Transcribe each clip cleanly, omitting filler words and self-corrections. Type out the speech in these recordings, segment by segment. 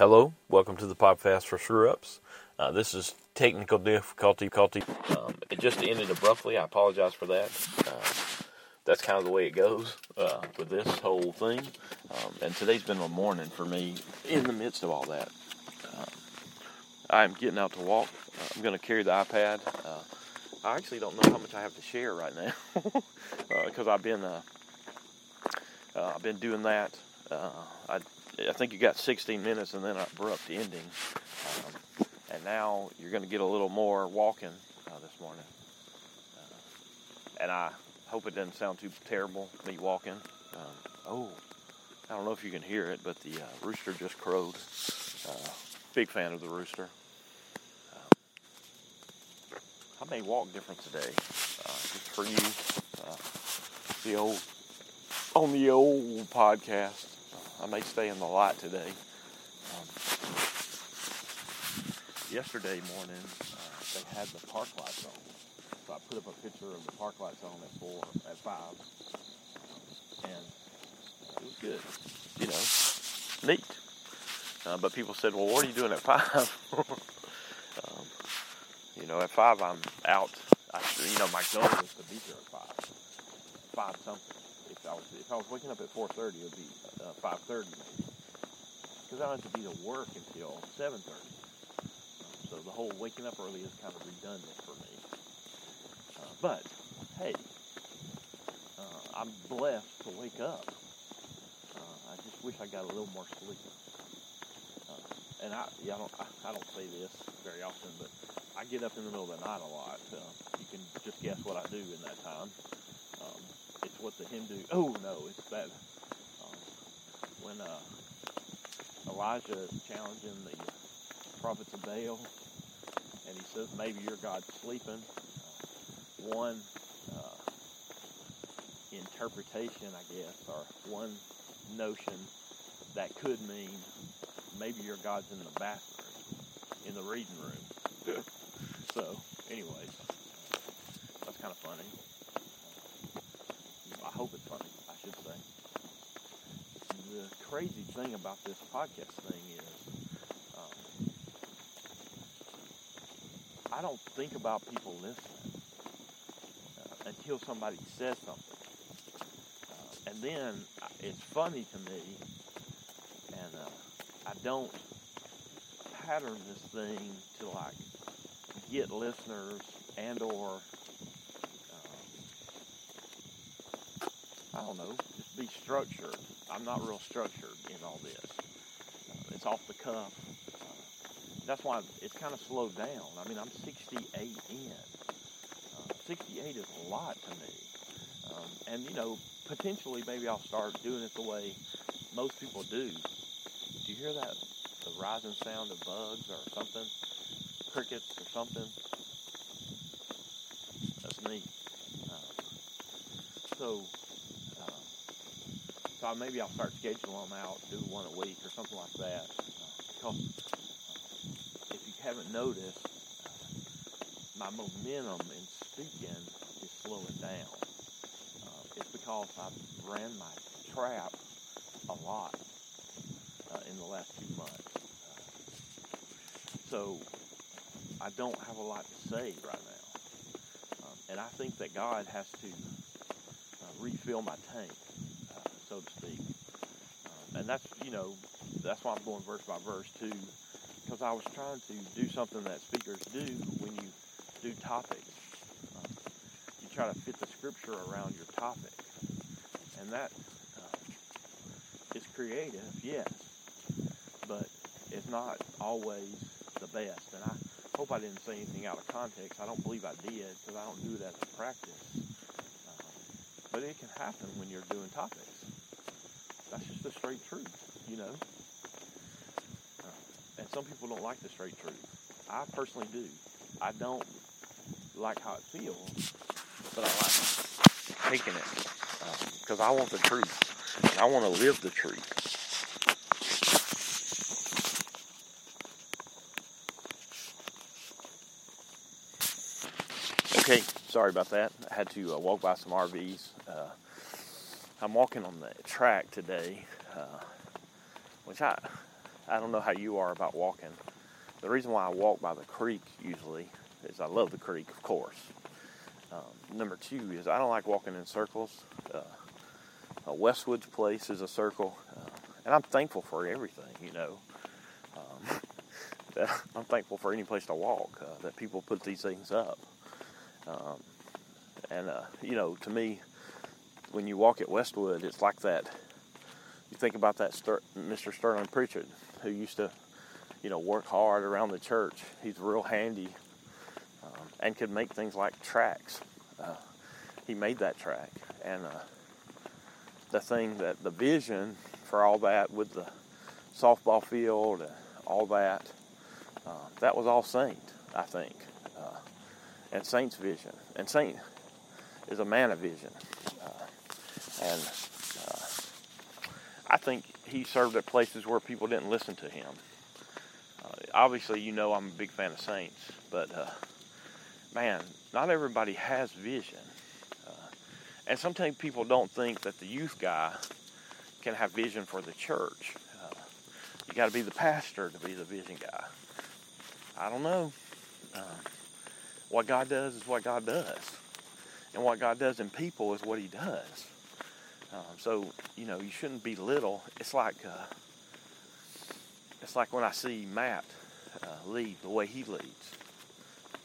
Hello, welcome to the podcast for screw-ups. This is technical difficulty. It just ended abruptly. I apologize for that. That's kind of the way it goes with this whole thing. And today's been a morning for me in the midst of all that. I'm getting out to walk. I'm going to carry the iPad. I actually don't know how much I have to share right now because I've been doing that. I think you got 16 minutes and then an abrupt ending. And now you're going to get a little more walking this morning. And I hope it doesn't sound too terrible, me walking. I don't know if you can hear it, but the rooster just crowed. Big fan of the rooster. I may walk different today. Just for you. On the old podcast. I may stay in the light today. Yesterday morning, they had the park lights on. So I put up a picture of the park lights on at 5. And it was good. You know, neat. But people said, well, what are you doing at 5? At 5 I'm out. My goal is to be there at 5 something. If I was waking up at 4:30, it would be 5:30 maybe, because I don't have to be to work until 7:30. So the whole waking up early is kind of redundant for me. But hey, I'm blessed to wake up. I just wish I got a little more sleep. And I don't say this very often, but I get up in the middle of the night a lot. You can just guess what I do in that time. What the Hindu, it's that, when Elijah is challenging the prophets of Baal, and he says, maybe your God's sleeping, one interpretation, I guess, or one notion that could mean, maybe your God's in the bathroom, in the reading room. So, anyways, that's kind of funny. I hope it's funny, I should say. The crazy thing about this podcast thing is, I don't think about people listening until somebody says something. And then it's funny to me, and I don't pattern this thing to, get listeners and or just be structured. I'm not real structured in all this. It's off the cuff. That's why it's kind of slowed down. I mean, I'm 68 in. 68 is a lot to me. Potentially maybe I'll start doing it the way most people do. Do you hear that? The rising sound of bugs or something? Crickets or something? That's neat. So maybe I'll start scheduling them out, do one a week or something like that. Because if you haven't noticed, my momentum in speaking is slowing down. It's because I've ran my trap a lot in the last few months. So I don't have a lot to say right now. And I think that God has to refill my tank. So to speak. And that's why I'm going verse by verse too, because I was trying to do something that speakers do when you do topics. You try to fit the scripture around your topic. And that is creative, yes, but it's not always the best. And I hope I didn't say anything out of context. I don't believe I did, because I don't do that as a practice. But it can happen when you're doing topics. That's just the straight truth, and some people don't like the straight truth. I personally do. I don't like how it feels, but I like taking it, because I want the truth, and I want to live the truth. Okay, sorry about that. I had to walk by some RVs. I'm walking on the track today, which I I don't know how you are about walking. The reason why I walk by the creek usually is I love the creek, of course. Number two is I don't like walking in circles. Westwood's place is a circle, and I'm thankful for everything, you know. I'm thankful for any place to walk, that people put these things up. You know, to me, when you walk at Westwood, it's like that. You think about that Mr. Sterling Pritchard, who used to, you know, work hard around the church. He's real handy, and could make things like tracks. He made that track. And the vision for all that with the softball field and all that, that was all Saint, I think. And Saint's vision. And Saint is a man of vision. I think he served at places where people didn't listen to him. Obviously, you know I'm a big fan of Saints, but man, not everybody has vision. And sometimes people don't think that the youth guy can have vision for the church. You got to be the pastor to be the vision guy. I don't know. What God does is what God does. And what God does in people is what he does. You know, you shouldn't belittle. It's like when I see Matt lead the way he leads.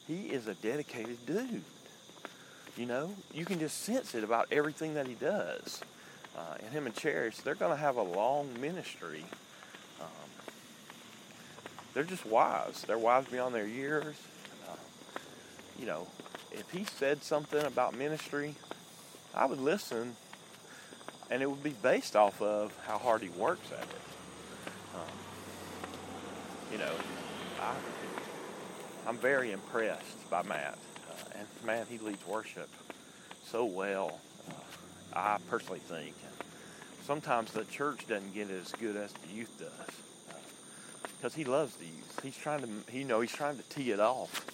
He is a dedicated dude. You know, you can just sense it about everything that he does. And him and Cherish, they're going to have a long ministry. They're just wives. They're wives beyond their years. You know, if he said something about ministry, I would listen, and it would be based off of how hard he works at it. You know, I'm very impressed by Matt. And man, he leads worship so well, I personally think. Sometimes the church doesn't get as good as the youth does, because he loves the youth. He's trying to, you know, he's trying to tee it off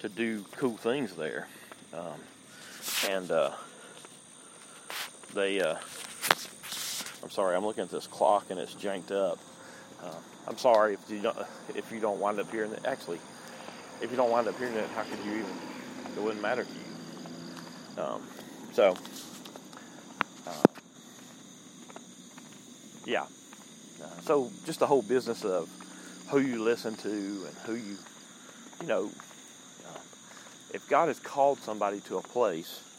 to do cool things there. I'm sorry, I'm looking at this clock and it's janked up. I'm sorry if you don't wind up hearing it. Actually, if you don't wind up hearing it, how could you even? It wouldn't matter to you. Yeah. So just the whole business of who you listen to and who you, you know, if God has called somebody to a place,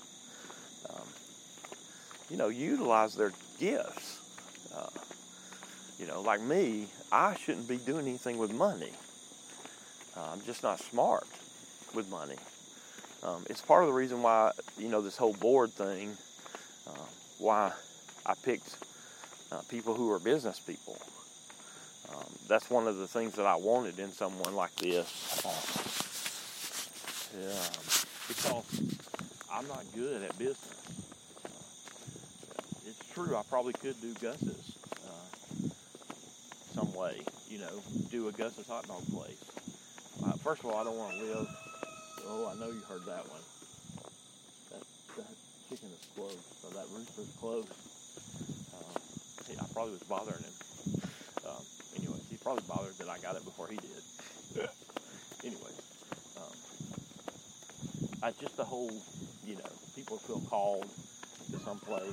you know, utilize their gifts. You know, like me, I shouldn't be doing anything with money. I'm just not smart with money. It's part of the reason why, you know, this whole board thing, why I picked people who are business people. That's one of the things that I wanted in someone like this. Because I'm not good at business. It's true, I probably could do Gus's some way, you know, do a Gus's hot dog place. First of all, I don't want to live. Oh, I know you heard that one. That chicken is close, or that rooster is close. I probably was bothering him. Anyway, he's probably bothered that I got it before he did. Anyway, just the whole, you know, people feel called to some place.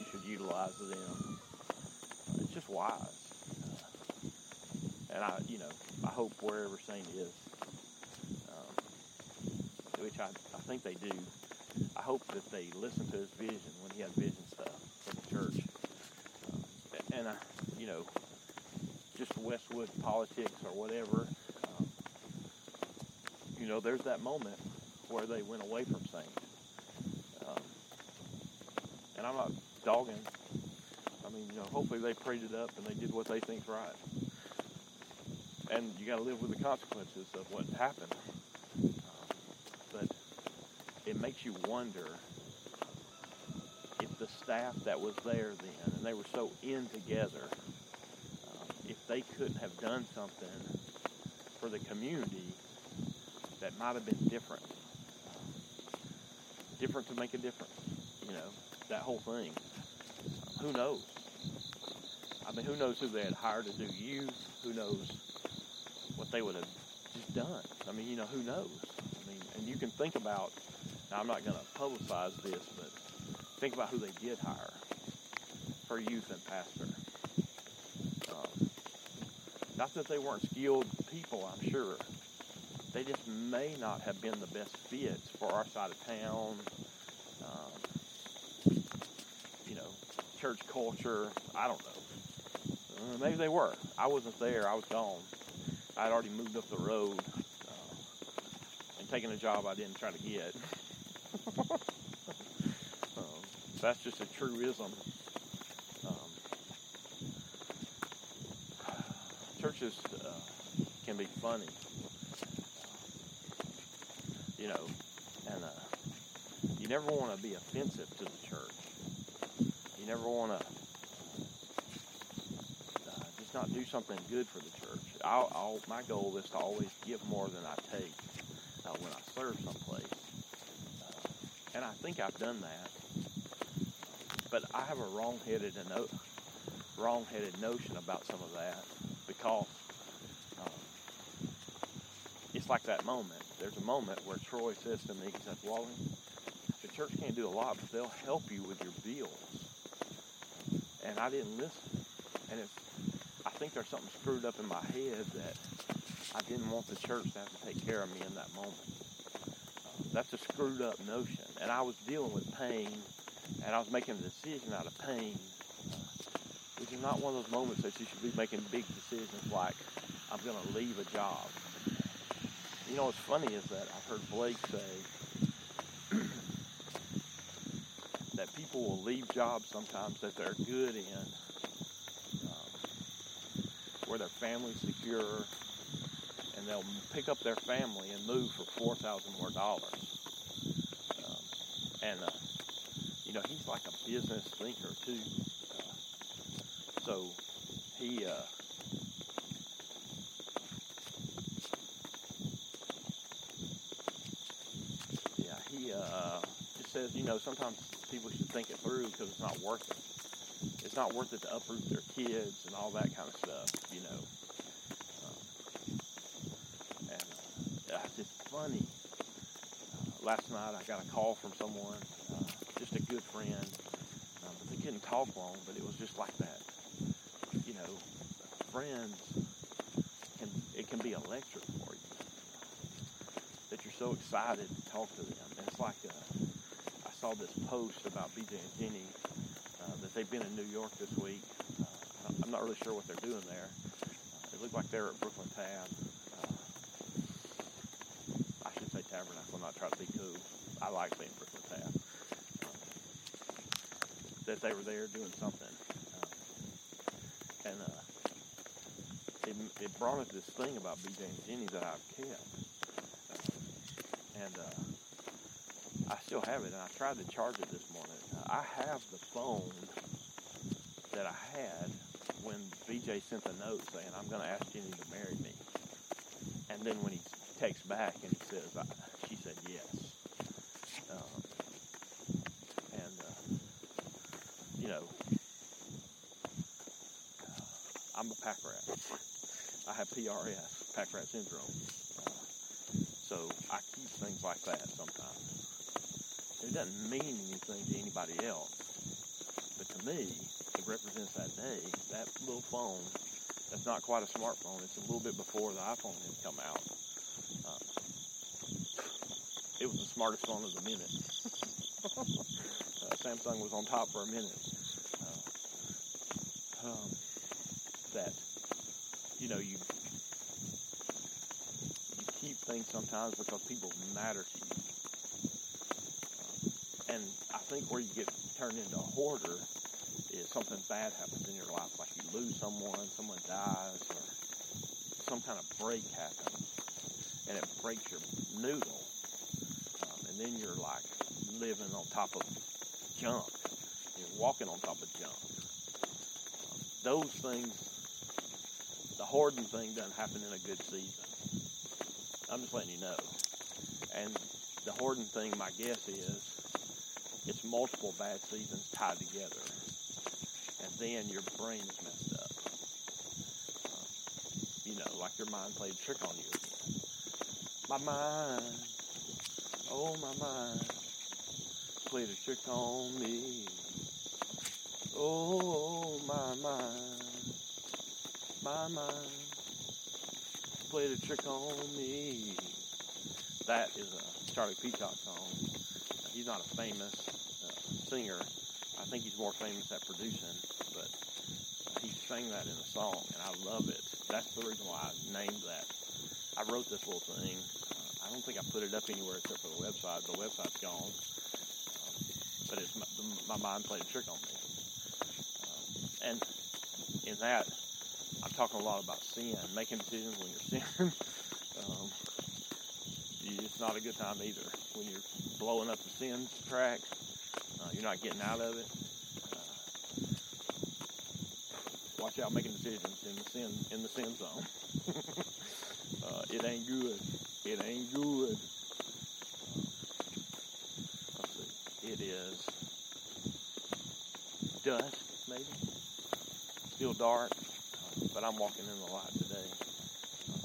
You should utilize them. It's just wise. I hope wherever Saint is, which I think they do. I hope that they listen to his vision when he had vision stuff for the church. Just Westwood politics or whatever, you know, there's that moment where they went away from Saint. And I'm not dogging. I mean, you know, hopefully they prayed it up and they did what they think's right. And you got to live with the consequences of what happened. It makes you wonder if the staff that was there then, and they were so in together, if they couldn't have done something for the community that might have been different. Different to make a difference, you know, that whole thing. Who knows? I mean, who knows who they had hired to do youth? Who knows what they would have just done? I mean, you know, who knows? I mean, and you can think about, now I'm not going to publicize this, but think about who they did hire for youth and pastor. Not that they weren't skilled people, I'm sure. They just may not have been the best fits for our side of town, you know, church culture. I don't know. Maybe they were. I wasn't there. I was gone. I had already moved up the road and taken a job I didn't try to get. That's just a truism. Churches can be funny. You know, and you never want to be offensive to the church. You never want to just not do something good for the church. My goal is to always give more than I take when I serve someplace. And I think I've done that. But I have a wrong-headed notion about some of that because it's like that moment. There's a moment where Troy says to me, he says, Wally, the church can't do a lot, but they'll help you with your bills. And I didn't listen. And I think there's something screwed up in my head that I didn't want the church to have to take care of me in that moment. That's a screwed up notion. And I was dealing with pain, and I was making a decision out of pain, which is not one of those moments that you should be making big decisions like, I'm going to leave a job. You know, what's funny is that I've heard Blake say that people will leave jobs sometimes that they're good in, where their family's secure, and they'll pick up their family and move for $4,000 more dollars. You know, he's like a business thinker too. So he, just says, you know, sometimes people should think it through because it's not worth it. It's not worth it to uproot their kids and all that kind of stuff, you know. It's funny. Last night I got a call from someone, just a good friend. But they couldn't talk long, but it was just like that. You know, friends, it can be a lecture for you. That you're so excited to talk to them. And it's like I saw this post about BJ and Jenny that they've been in New York this week. I'm not really sure what they're doing there. It looked like they were at Brooklyn Tab. I should say Tabernacle, not try to be cool. I like being Brooklyn Tab. That they were there doing something. It brought up this thing about BJ and Jenny that I've kept. I still have it, and I tried to charge it this morning. I have the phone that I had when BJ sent the note saying, I'm going to ask Jenny to marry me. And then when he texts back and he says, she said yes. You know, I'm a pack rat. I have PRS, pack rat syndrome. So I keep things like that sometimes. It doesn't mean anything to anybody else. But to me, it represents that day, that little phone. That's not quite a smartphone. It's a little bit before the iPhone had come out. It was the smartest phone of the minute. Samsung was on top for a minute. That, you know, you keep things sometimes because people matter to you. And I think where you get turned into a hoarder is something bad happens in your life, like you lose someone dies, or some kind of break happens, and it breaks your noodle. And then you're like living on top of junk. You're walking on top of junk. Those things, the hoarding thing doesn't happen in a good season. I'm just letting you know. And the hoarding thing, my guess is, it's multiple bad seasons tied together. And then your brain is messed up. Dr. Mind played a trick on you. My mind, oh my mind, played a trick on me. Oh my mind, played a trick on me. That is a Charlie Peacock song. He's not a famous singer. I think he's more famous at producing, but he sang that in a song, and I love it. That's the reason why I named that. I wrote this little thing. I don't think I put it up anywhere except for the website. The website's gone. But it's my mind played a trick on me. And in that, I'm talking a lot about sin, making decisions when you're sinning. It's not a good time either. When you're blowing up the sin track, you're not getting out of it. Watch out making decisions in the sin zone. It ain't good. It ain't good. Let's see. It is dusk, maybe. Still dark, but I'm walking in the light today.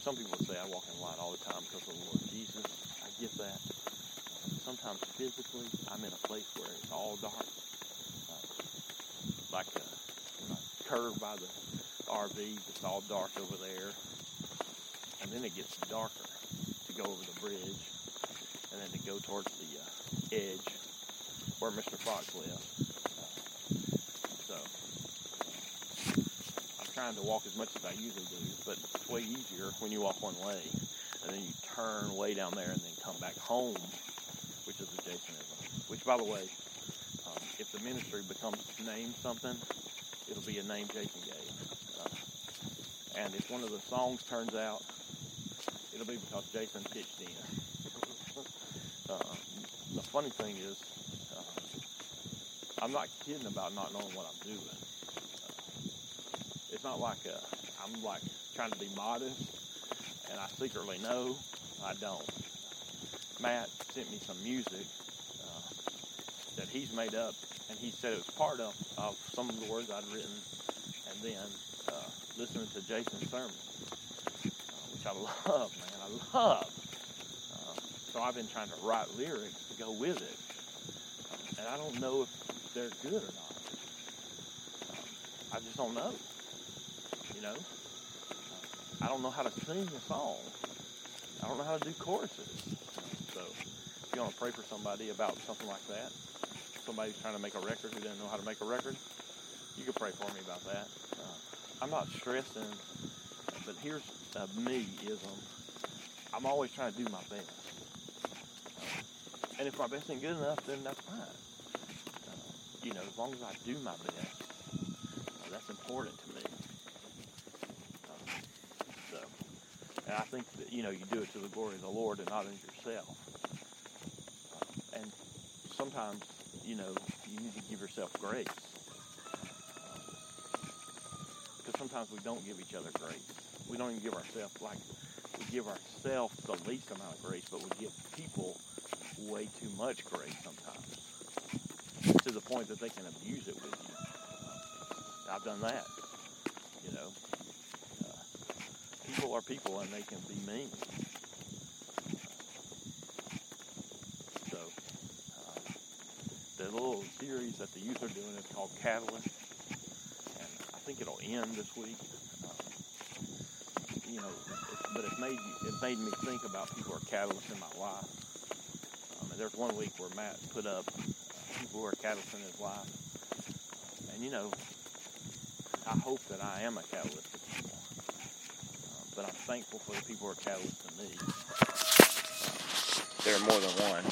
Some people say I walk in light all the time because of the Lord Jesus. I get that. Sometimes physically, I'm in a place where it's all dark, like a curve by the RV. It's all dark over there. And then it gets darker to go over the bridge and then to go towards the edge where Mr. Fox lives. So I'm trying to walk as much as I usually do, but it's way easier when you walk one way and then you turn way down there and then come back home, which is adjacentism. Which, by the way, if the ministry becomes named something, it'll be a name Jason gave. And if one of the songs turns out, it'll be because Jason pitched in. The funny thing is, I'm not kidding about not knowing what I'm doing. It's not like I'm like trying to be modest, and I secretly know I don't. Matt sent me some music that he's made up, and he said it was part of some of the words I'd written, and then listening to Jason's sermon, which I love, man. I love. So I've been trying to write lyrics to go with it. And I don't know if they're good or not. I just don't know. You know? I don't know how to sing a song. I don't know how to do choruses. So if you want to pray for somebody about something like that, somebody's trying to make a record who doesn't know how to make a record, you can pray for me about that. I'm not stressing, but here's me-ism. I'm always trying to do my best. And if my best ain't good enough, then that's fine. You know, as long as I do my best, that's important to me. So, and I think that, you know, you do it to the glory of the Lord and not as yourself. And sometimes, you know, you need to give yourself grace. Sometimes we don't give each other grace. We don't even give ourselves, like, we give ourselves the least amount of grace, but we give people way too much grace sometimes, to the point that they can abuse it with you. I've done that, you know. People are people, and they can be mean. So, the little series that the youth are doing is called Catalyst. I think it'll end this week, you know. But it made me think about people who are catalysts in my life. And there's one week where Matt put up people who are catalysts in his life, and you know, I hope that I am a catalyst to people. But I'm thankful for the people who are catalysts to me. There are more than one.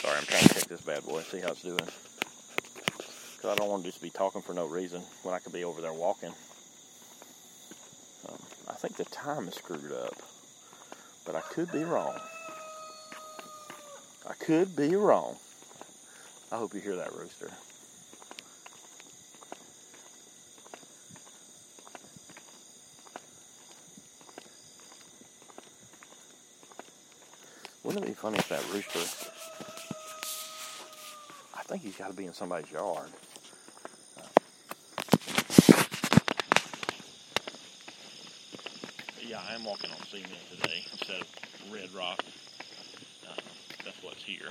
Sorry, I'm trying to check this bad boy. See how it's doing. I don't want to just be talking for no reason when I could be over there walking. I think the time is screwed up, but I could be wrong. I could be wrong. I hope you hear that rooster. Wouldn't it be funny if that rooster, I think he's got to be in somebody's yard. Yeah, I am walking on cement today instead of red rock. That's what's here.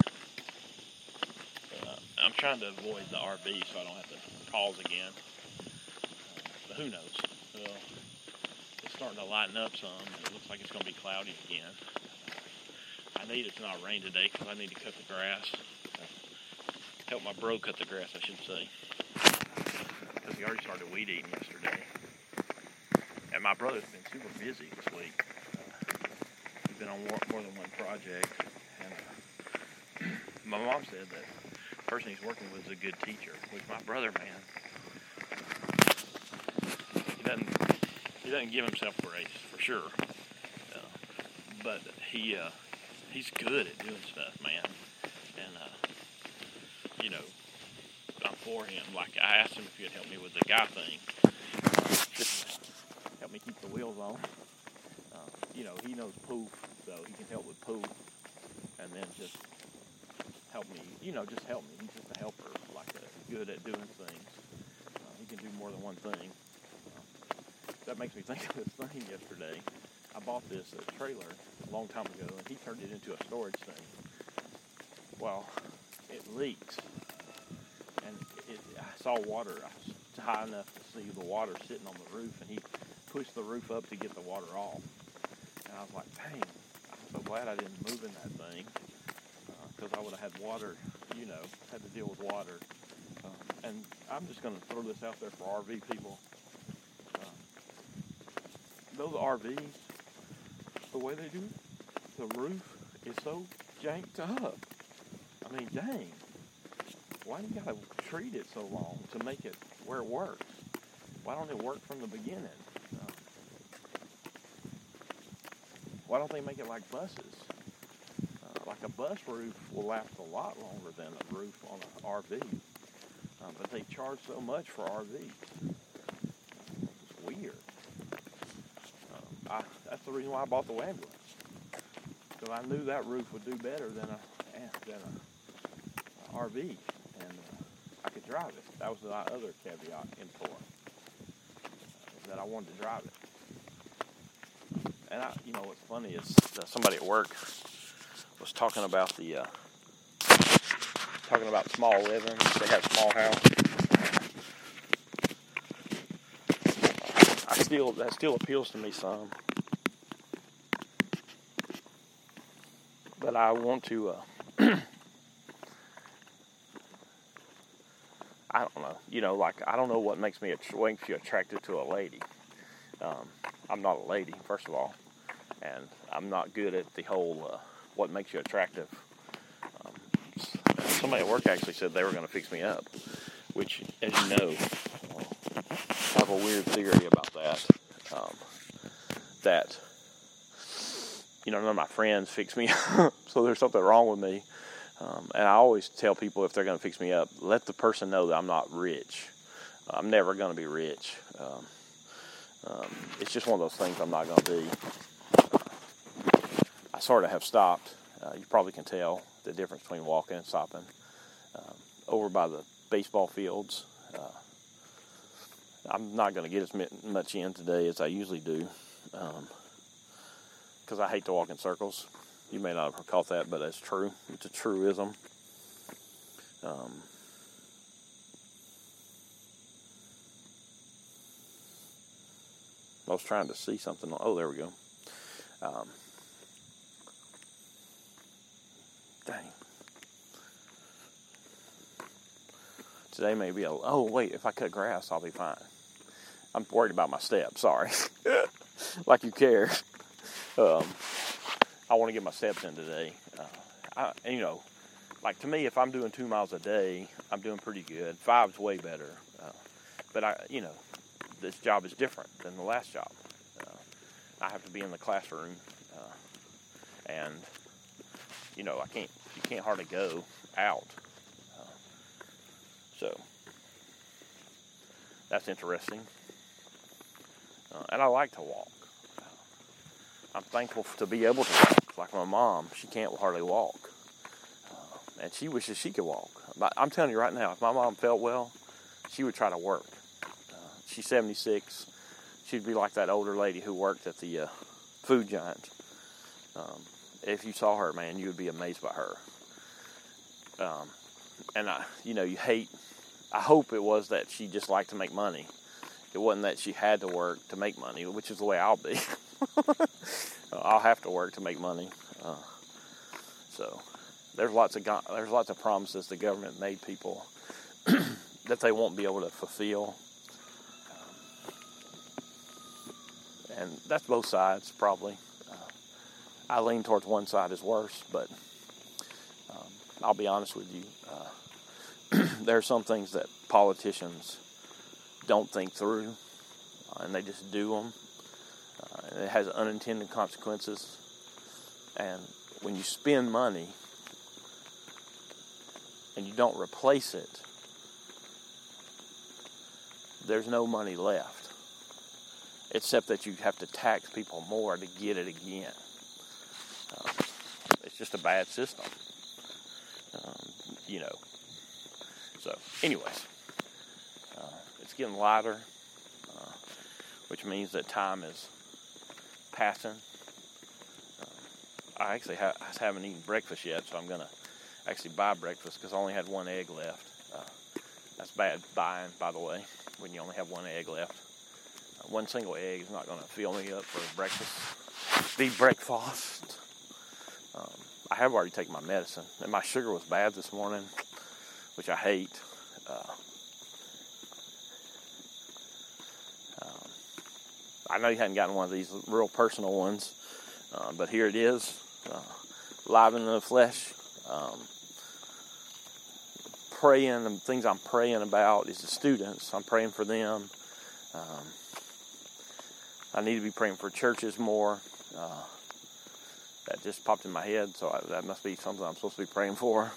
I'm trying to avoid the RV so I don't have to pause again. But who knows? Well, it's starting to lighten up some, and it looks like it's going to be cloudy again. I need it to not rain today because I need to cut the grass. Help my bro cut the grass, I should say. Because he already started weed eating yesterday. And my brother's been super busy this week. He's been on more than one project. And my mom said that the person he's working with is a good teacher. Which my brother, man, he doesn't give himself grace, for sure. But he's good at doing stuff, man. And, you know, I'm for him. Like, I asked him if he would help me with the guy thing. Help me keep the wheels on. You know, he knows poof, so he can help with poof. And then just help me, you know, just help me. He's just a helper, like good at doing things. He can do more than one thing. That makes me think of this thing yesterday. I bought this trailer a long time ago, and he turned it into a storage thing. Well, it leaks, and I saw water. I was high enough to see the water sitting on the roof, and he pushed the roof up to get the water off. And I was like, dang, I'm so glad I didn't move in that thing, because I would have had water, you know, had to deal with water. And I'm just going to throw this out there for RV people. Those RVs, the way they do it, the roof is so janked up. I mean, dang, why do you gotta treat it so long to make it where it works? Why don't it work from the beginning? Why don't they make it like buses? Like a bus roof will last a lot longer than a roof on an RV, but they charge so much for RVs. It's weird. That's the reason why I bought the ambulance, because I knew that roof would do better than an RV, and I could drive it. That was my other caveat in Florida, that I wanted to drive it. And I, you know, what's funny is somebody at work was talking about small living. They have small house. That still appeals to me some, but I want to. I don't know, you know, like, I don't know what makes you attracted to a lady. I'm not a lady, first of all, and I'm not good at the whole, what makes you attractive. Somebody at work actually said they were going to fix me up, which, as you know, I have a weird theory about that, that, you know, none of my friends fix me up, so there's something wrong with me. And I always tell people if they're going to fix me up, let the person know that I'm not rich. I'm never going to be rich. It's just one of those things I'm not going to be. I sort of have stopped. You probably can tell the difference between walking and stopping. Over by the baseball fields, I'm not going to get as much in today as I usually do, because I hate to walk in circles. You may not have caught that, but that's true. It's a truism. I was trying to see something. Oh, there we go. Dang. Today may be oh, wait, if I cut grass, I'll be fine. I'm worried about my steps, sorry. Like you care. I want to get my steps in today. You know, like, to me, if I'm doing 2 miles a day, I'm doing pretty good. 5's way better. But you know, this job is different than the last job. I have to be in the classroom, and you know, you can't hardly go out. So that's interesting. And I like to walk. I'm thankful to be able to walk. Like my mom, she can't hardly walk. And she wishes she could walk. But I'm telling you right now, if my mom felt well, she would try to work. She's 76. She'd be like that older lady who worked at the food giants. If you saw her, man, you would be amazed by her. And you hate. I hope it was that she just liked to make money. It wasn't that she had to work to make money, which is the way I'll be. I'll have to work to make money. So there's lots of promises the government made people that they won't be able to fulfill. And that's both sides, probably. I lean towards one side is worse, but I'll be honest with you. There are some things that politicians don't think through, and they just do them. And it has unintended consequences. And when you spend money and you don't replace it, there's no money left, except that you have to tax people more to get it again. It's just a bad system, So, anyways, it's getting lighter, which means that time is passing. I haven't eaten breakfast yet, so I'm going to actually buy breakfast because I only had one egg left. That's bad buying, by the way, when you only have one egg left. One single egg is not going to fill me up for breakfast. The breakfast. I have already taken my medicine, and my sugar was bad this morning, which I hate. I know you hadn't gotten one of these real personal ones, but here it is, live in the flesh. Praying, and things I'm praying about is the students. I'm praying for them. I need to be praying for churches more. That just popped in my head, so that must be something I'm supposed to be praying for.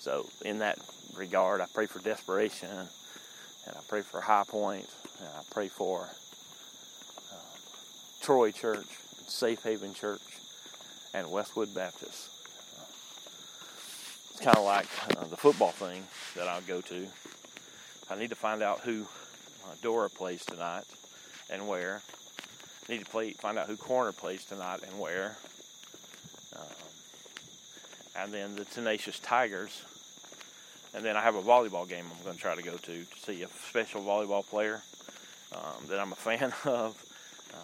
So in that regard, I pray for desperation, and I pray for High Point, and I pray for Troy Church, Safe Haven Church, and Westwood Baptist. It's kind of like the football thing that I'll go to. I need to find out who Dora plays tonight and where. I need to find out who corner plays tonight and where. And then the Tenacious Tigers. And then I have a volleyball game I'm going to try to go to see a special volleyball player that I'm a fan of.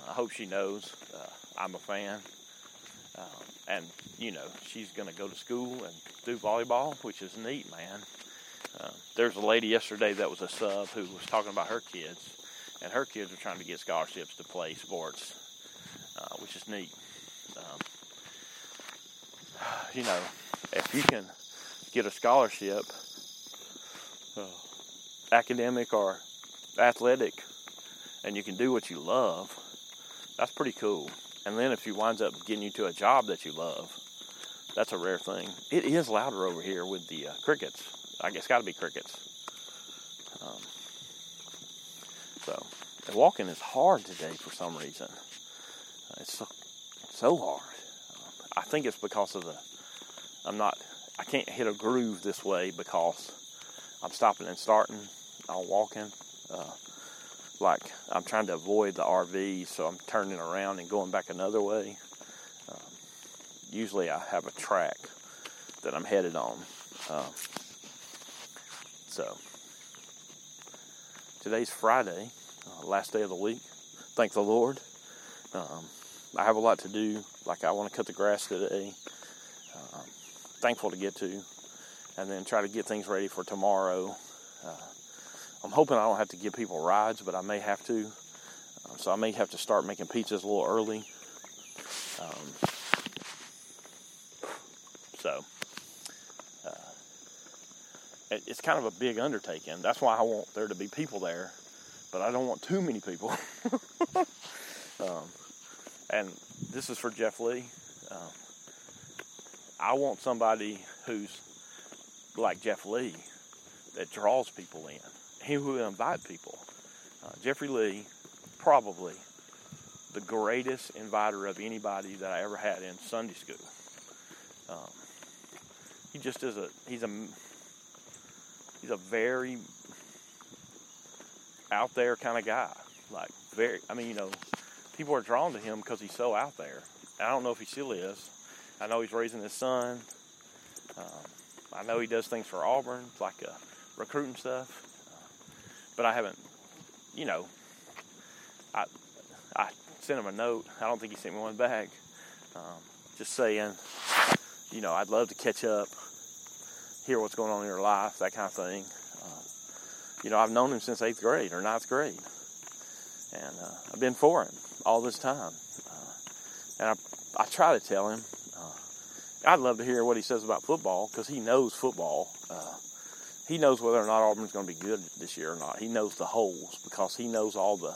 I hope she knows I'm a fan. And, she's going to go to school and do volleyball, which is neat, man. There's a lady yesterday that was a sub who was talking about her kids. And her kids are trying to get scholarships to play sports, which is neat. If you can get a scholarship, academic or athletic, and you can do what you love, that's pretty cool. And then if you winds up getting you to a job that you love, that's a rare thing. It is louder over here with the crickets. I guess it's got to be crickets. So, and walking is hard today for some reason. It's so hard. I think it's because of I can't hit a groove this way because I'm stopping and starting on walking. Like I'm trying to avoid the RV, so I'm turning around and going back another way. Usually I have a track that I'm headed on. So today's Friday, last day of the week. Thank the Lord. I have a lot to do. Like I want to cut the grass today. Thankful to get to, and then try to get things ready for tomorrow. I'm hoping I don't have to give people rides, but I may have to. So I may have to start making pizzas a little early. So it's kind of a big undertaking. That's why I want there to be people there, but I don't want too many people. And this is for Jeff Lee. I want somebody who's like Jeff Lee that draws people in. He will invite people. Jeffrey Lee, probably the greatest inviter of anybody that I ever had in Sunday school. He just is he's a very out there kind of guy. Like very, people are drawn to him because he's so out there. I don't know if he still is. I know he's raising his son. I know he does things for Auburn, like recruiting stuff. But I haven't, I sent him a note. I don't think he sent me one back. Just saying, I'd love to catch up, hear what's going on in your life, that kind of thing. I've known him since 8th grade or 9th grade. And I've been for him all this time. And I try to tell him. I'd love to hear what he says about football because he knows football. He knows whether or not Auburn's going to be good this year or not. He knows the holes because he knows all the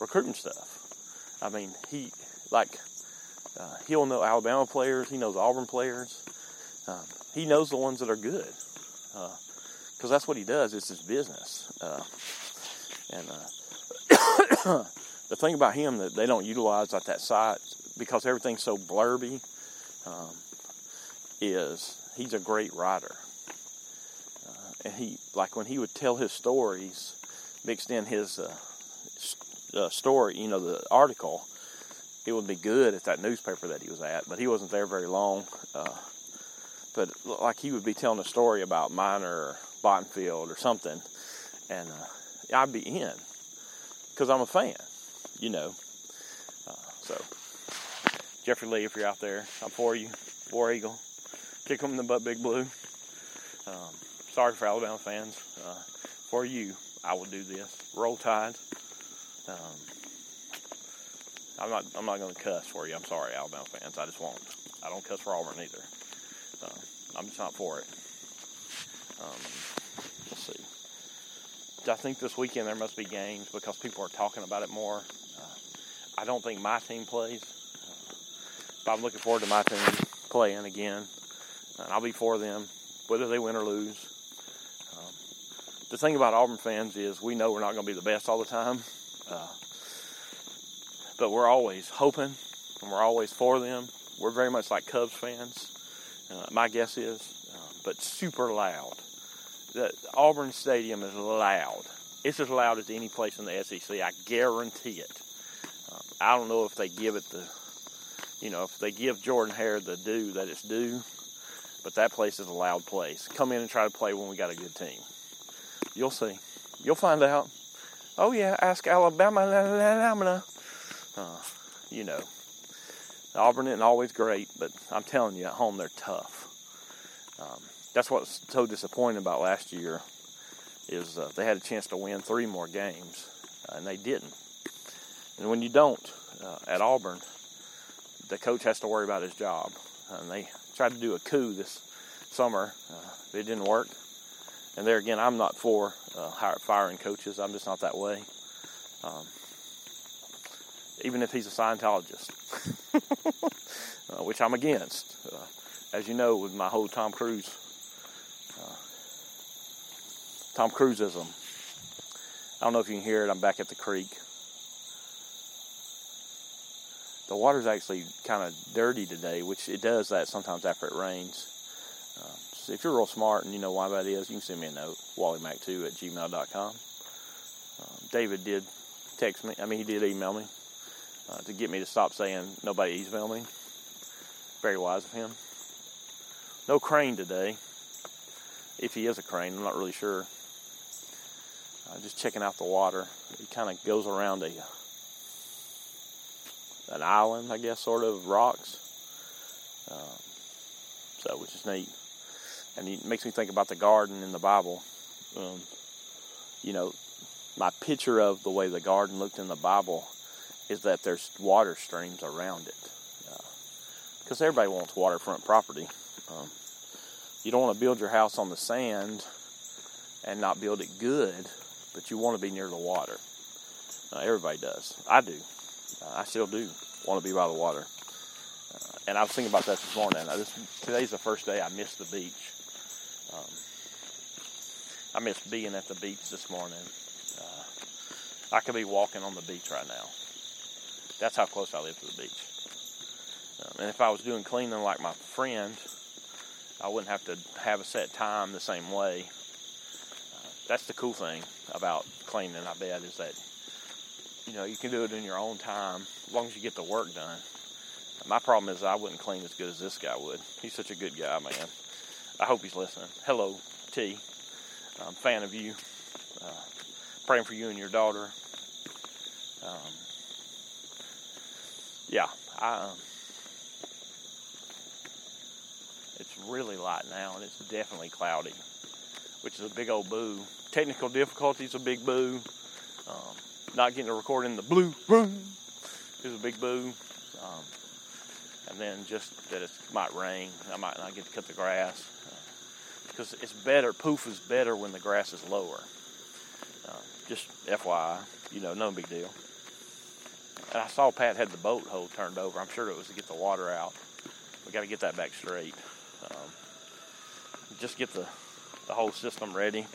recruiting stuff. I mean, he'll know Alabama players. He knows Auburn players. He knows the ones that are good because that's what he does. It's his business. The thing about him that they don't utilize at that site because everything's so blurby is he's a great writer. And he, like when he would tell his stories, mixed in his story, the article, it would be good at that newspaper that he was at, but he wasn't there very long. But like he would be telling a story about Minor or Bottenfield or something, and I'd be in because I'm a fan, so Jeffrey Lee, if you're out there, I'm for you. War Eagle, kick him in the butt, Big Blue. Sorry for Alabama fans. For you, I will do this. Roll Tide. I'm not going to cuss for you. I'm sorry, Alabama fans. I just won't. I don't cuss for Auburn either. I'm just not for it. Let's see. I think this weekend there must be games because people are talking about it more. I don't think my team plays. But I'm looking forward to my team playing again. And I'll be for them, whether they win or lose. The thing about Auburn fans is we know we're not going to be the best all the time. But we're always hoping, and we're always for them. We're very much like Cubs fans, my guess is, but super loud. The Auburn Stadium is loud. It's as loud as any place in the SEC. I guarantee it. I don't know if they give it the, if they give Jordan Hare the due that it's due, but that place is a loud place. Come in and try to play when we got a good team. You'll see. You'll find out. Oh, yeah, ask Alabama. Auburn isn't always great, but I'm telling you, at home they're tough. That's what's so disappointing about last year is they had a chance to win 3 more games, and they didn't. And when you don't at Auburn, the coach has to worry about his job. And they tried to do a coup this summer. It didn't work. And there again, I'm not for firing coaches. I'm just not that way. Even if he's a Scientologist, which I'm against. As you know, with my whole Tom Cruiseism. I don't know if you can hear it. I'm back at the creek. The water's actually kind of dirty today, which it does that sometimes after it rains. So if you're real smart and you know why that is, you can send me a note, wallymac2@gmail.com. David did text me. He did email me to get me to stop saying nobody emailed me. Very wise of him. No crane today. If he is a crane, I'm not really sure. Just checking out the water. It kind of goes around an island, I guess, sort of rocks. Which is neat, and it makes me think about the garden in the Bible. My picture of the way the garden looked in the Bible is that there's water streams around it, because everybody wants waterfront property. You don't want to build your house on the sand and not build it good, but you want to be near the water. Everybody does. I do. I still do want to be by the water. And I was thinking about that this morning. Today's the first day I missed the beach. I missed being at the beach this morning. I could be walking on the beach right now. That's how close I live to the beach. And if I was doing cleaning like my friend, I wouldn't have to have a set time the same way. That's the cool thing about cleaning, I bet, is that You know, you can do it in your own time, as long as you get the work done. My problem is I wouldn't clean as good as this guy would. He's such a good guy, man. I hope he's listening. Hello, T. I'm a fan of you. Praying for you and your daughter. It's really light now, and it's definitely cloudy, which is a big old boo. Technical difficulties, a big boo. Not getting to record in the blue room is a big boo. And then just that it might rain. I might not get to cut the grass. Because it's better, poof is better when the grass is lower. Just FYI, you know, no big deal. And I saw Pat had the boat hole turned over. I'm sure it was to get the water out. We got to get that back straight. Just get the whole system ready.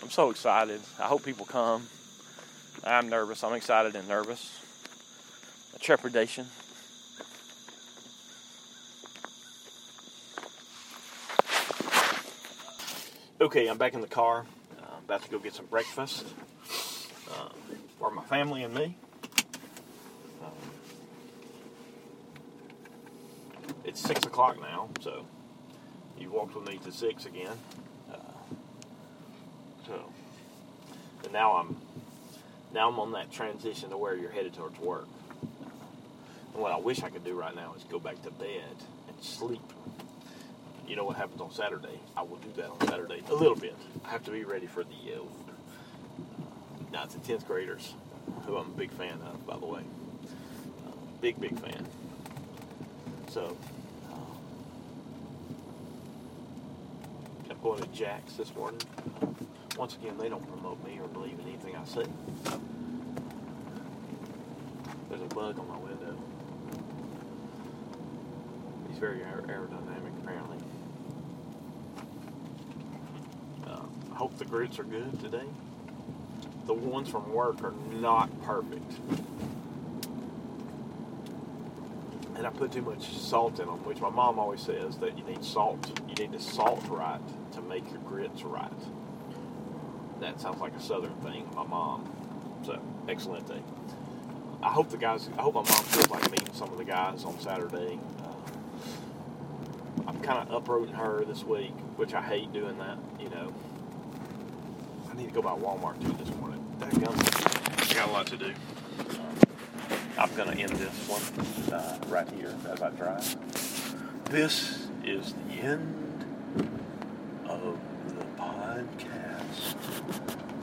I'm so excited. I hope people come. I'm nervous. I'm excited and nervous. A trepidation. Okay, I'm back in the car. I'm about to go get some breakfast for my family and me. It's 6 o'clock now, so you walked with me to 6 again. But now I'm on that transition to where you're headed towards work. And what I wish I could do right now is go back to bed and sleep. You know what happens on Saturday? I will do that on Saturday a little bit. I have to be ready for the 9th and 10th graders, who I'm a big fan of, by the way. Big fan. So, I'm going to Jack's this morning. Once again, they don't promote me or believe in anything I say. There's a bug on my window. He's very aerodynamic, apparently. I hope the grits are good today. The ones from work are not perfect. And I put too much salt in them, which my mom always says that you need salt. You need to salt right to make your grits right. That sounds like a southern thing, my mom. So, excellent thing. I hope my mom feels like meeting some of the guys on Saturday. I'm kind of uprooting her this week, which I hate doing that, you know. I need to go by Walmart, too, this morning. I got a lot to do. I'm going to end this one right here as I drive. This is the end